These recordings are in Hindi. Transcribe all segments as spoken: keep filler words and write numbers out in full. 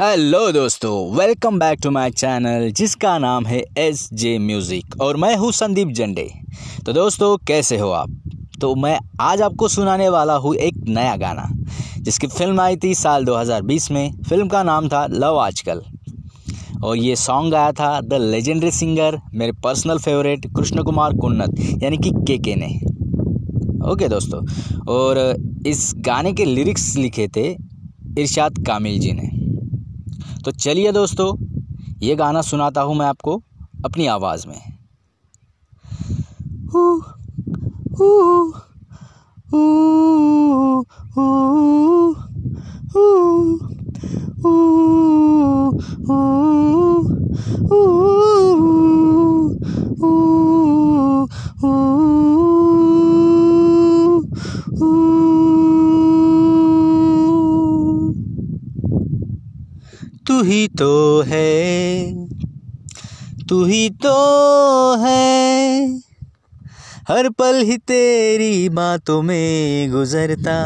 हेलो दोस्तों, welcome back to my channel जिसका नाम है एस जे म्यूज़िक और मैं हूँ संदीप जंडे। तो दोस्तों कैसे हो आप? तो मैं आज आपको सुनाने वाला हूँ एक नया गाना जिसकी फ़िल्म आई थी साल दो हज़ार बीस में। फिल्म का नाम था लव आजकल और ये सॉन्ग गाया था द लेजेंडरी सिंगर, मेरे पर्सनल फेवरेट कृष्ण कुमार कुन्नत यानी कि के के ने। ओके दोस्तों, और इस गाने के लिरिक्स लिखे थे इरशाद कामिल जी ने। तो चलिए दोस्तों, ये गाना सुनाता हूँ मैं आपको अपनी आवाज़ में। तू ही तो है, तू ही तो है, हर पल ही तेरी बातों में गुजरता,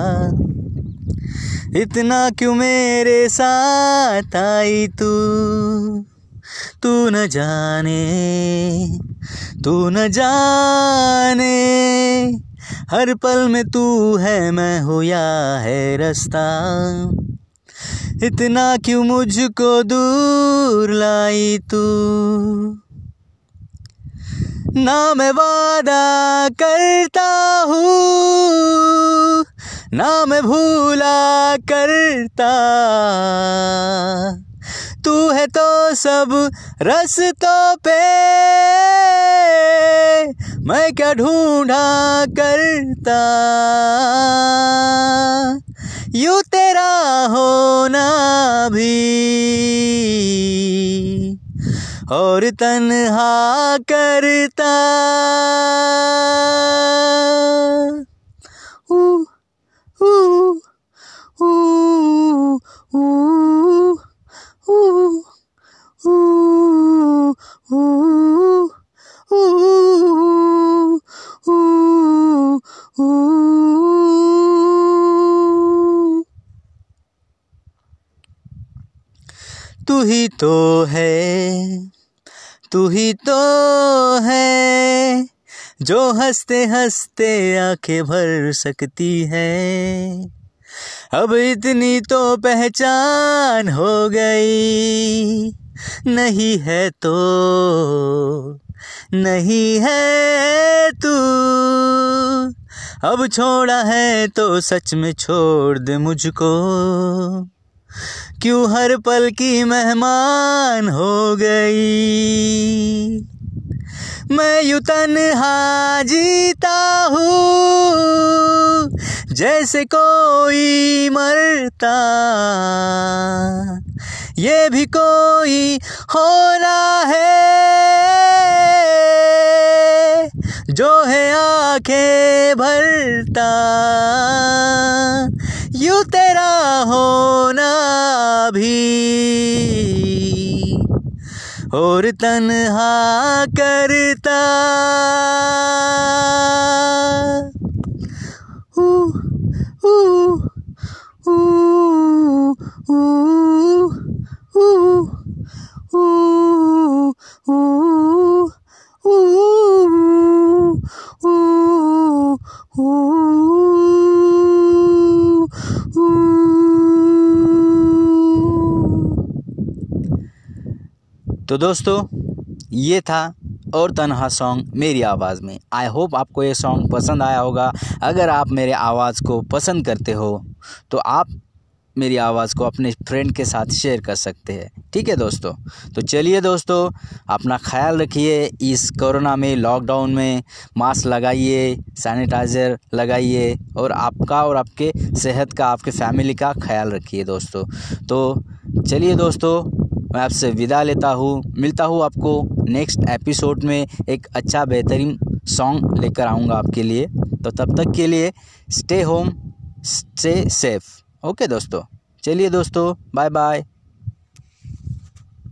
इतना क्यों मेरे साथ आई तू। तू न जाने, तू न जाने, हर पल में तू है, मैं हूँ या है रास्ता, इतना क्यों मुझको दूर लाई तू। ना मैं वादा करता हूँ, ना मैं भूला करता, तू है तो सब रास्तों पे, मैं क्या ढूंढा करता। यूँ तेरा होना भी और तन्हा करता। ऊ ऊ ऊ ऊ ऊ ऊ ऊ ऊ। तू ही तो है, तू ही तो है, जो हंसते हंसते आंखें भर सकती है, अब इतनी तो पहचान हो गई। नहीं है तो नहीं है तू, अब छोड़ा है तो सच में छोड़ दे मुझको, क्यों हर पल की मेहमान हो गई। मैं यूं तन्हा जीता हूँ जैसे कोई मरता, ये भी कोई होना है जो है आंखें भरता। यूँ तेरा होना भी और तन्हा करता। ऊ ऊ ऊ ऊ ऊ ऊ तो दोस्तों ये था और तन्हा सॉन्ग मेरी आवाज़ में। आई होप आपको ये सॉन्ग पसंद आया होगा। अगर आप मेरे आवाज़ को पसंद करते हो तो आप मेरी आवाज़ को अपने फ्रेंड के साथ शेयर कर सकते हैं। ठीक है दोस्तों, तो चलिए दोस्तों, अपना ख्याल रखिए। इस कोरोना में, लॉकडाउन में मास्क लगाइए, सैनिटाइज़र लगाइए और आपका और आपके सेहत का, आपके फैमिली का ख्याल रखिए दोस्तों। तो चलिए दोस्तों, मैं आपसे विदा लेता हूँ। मिलता हूँ आपको नेक्स्ट एपिसोड में। एक अच्छा बेहतरीन सॉन्ग लेकर आऊँगा आपके लिए। तो तब तक के लिए stay home, stay safe. Okay दोस्तों, चलिए दोस्तों, बाय बाय।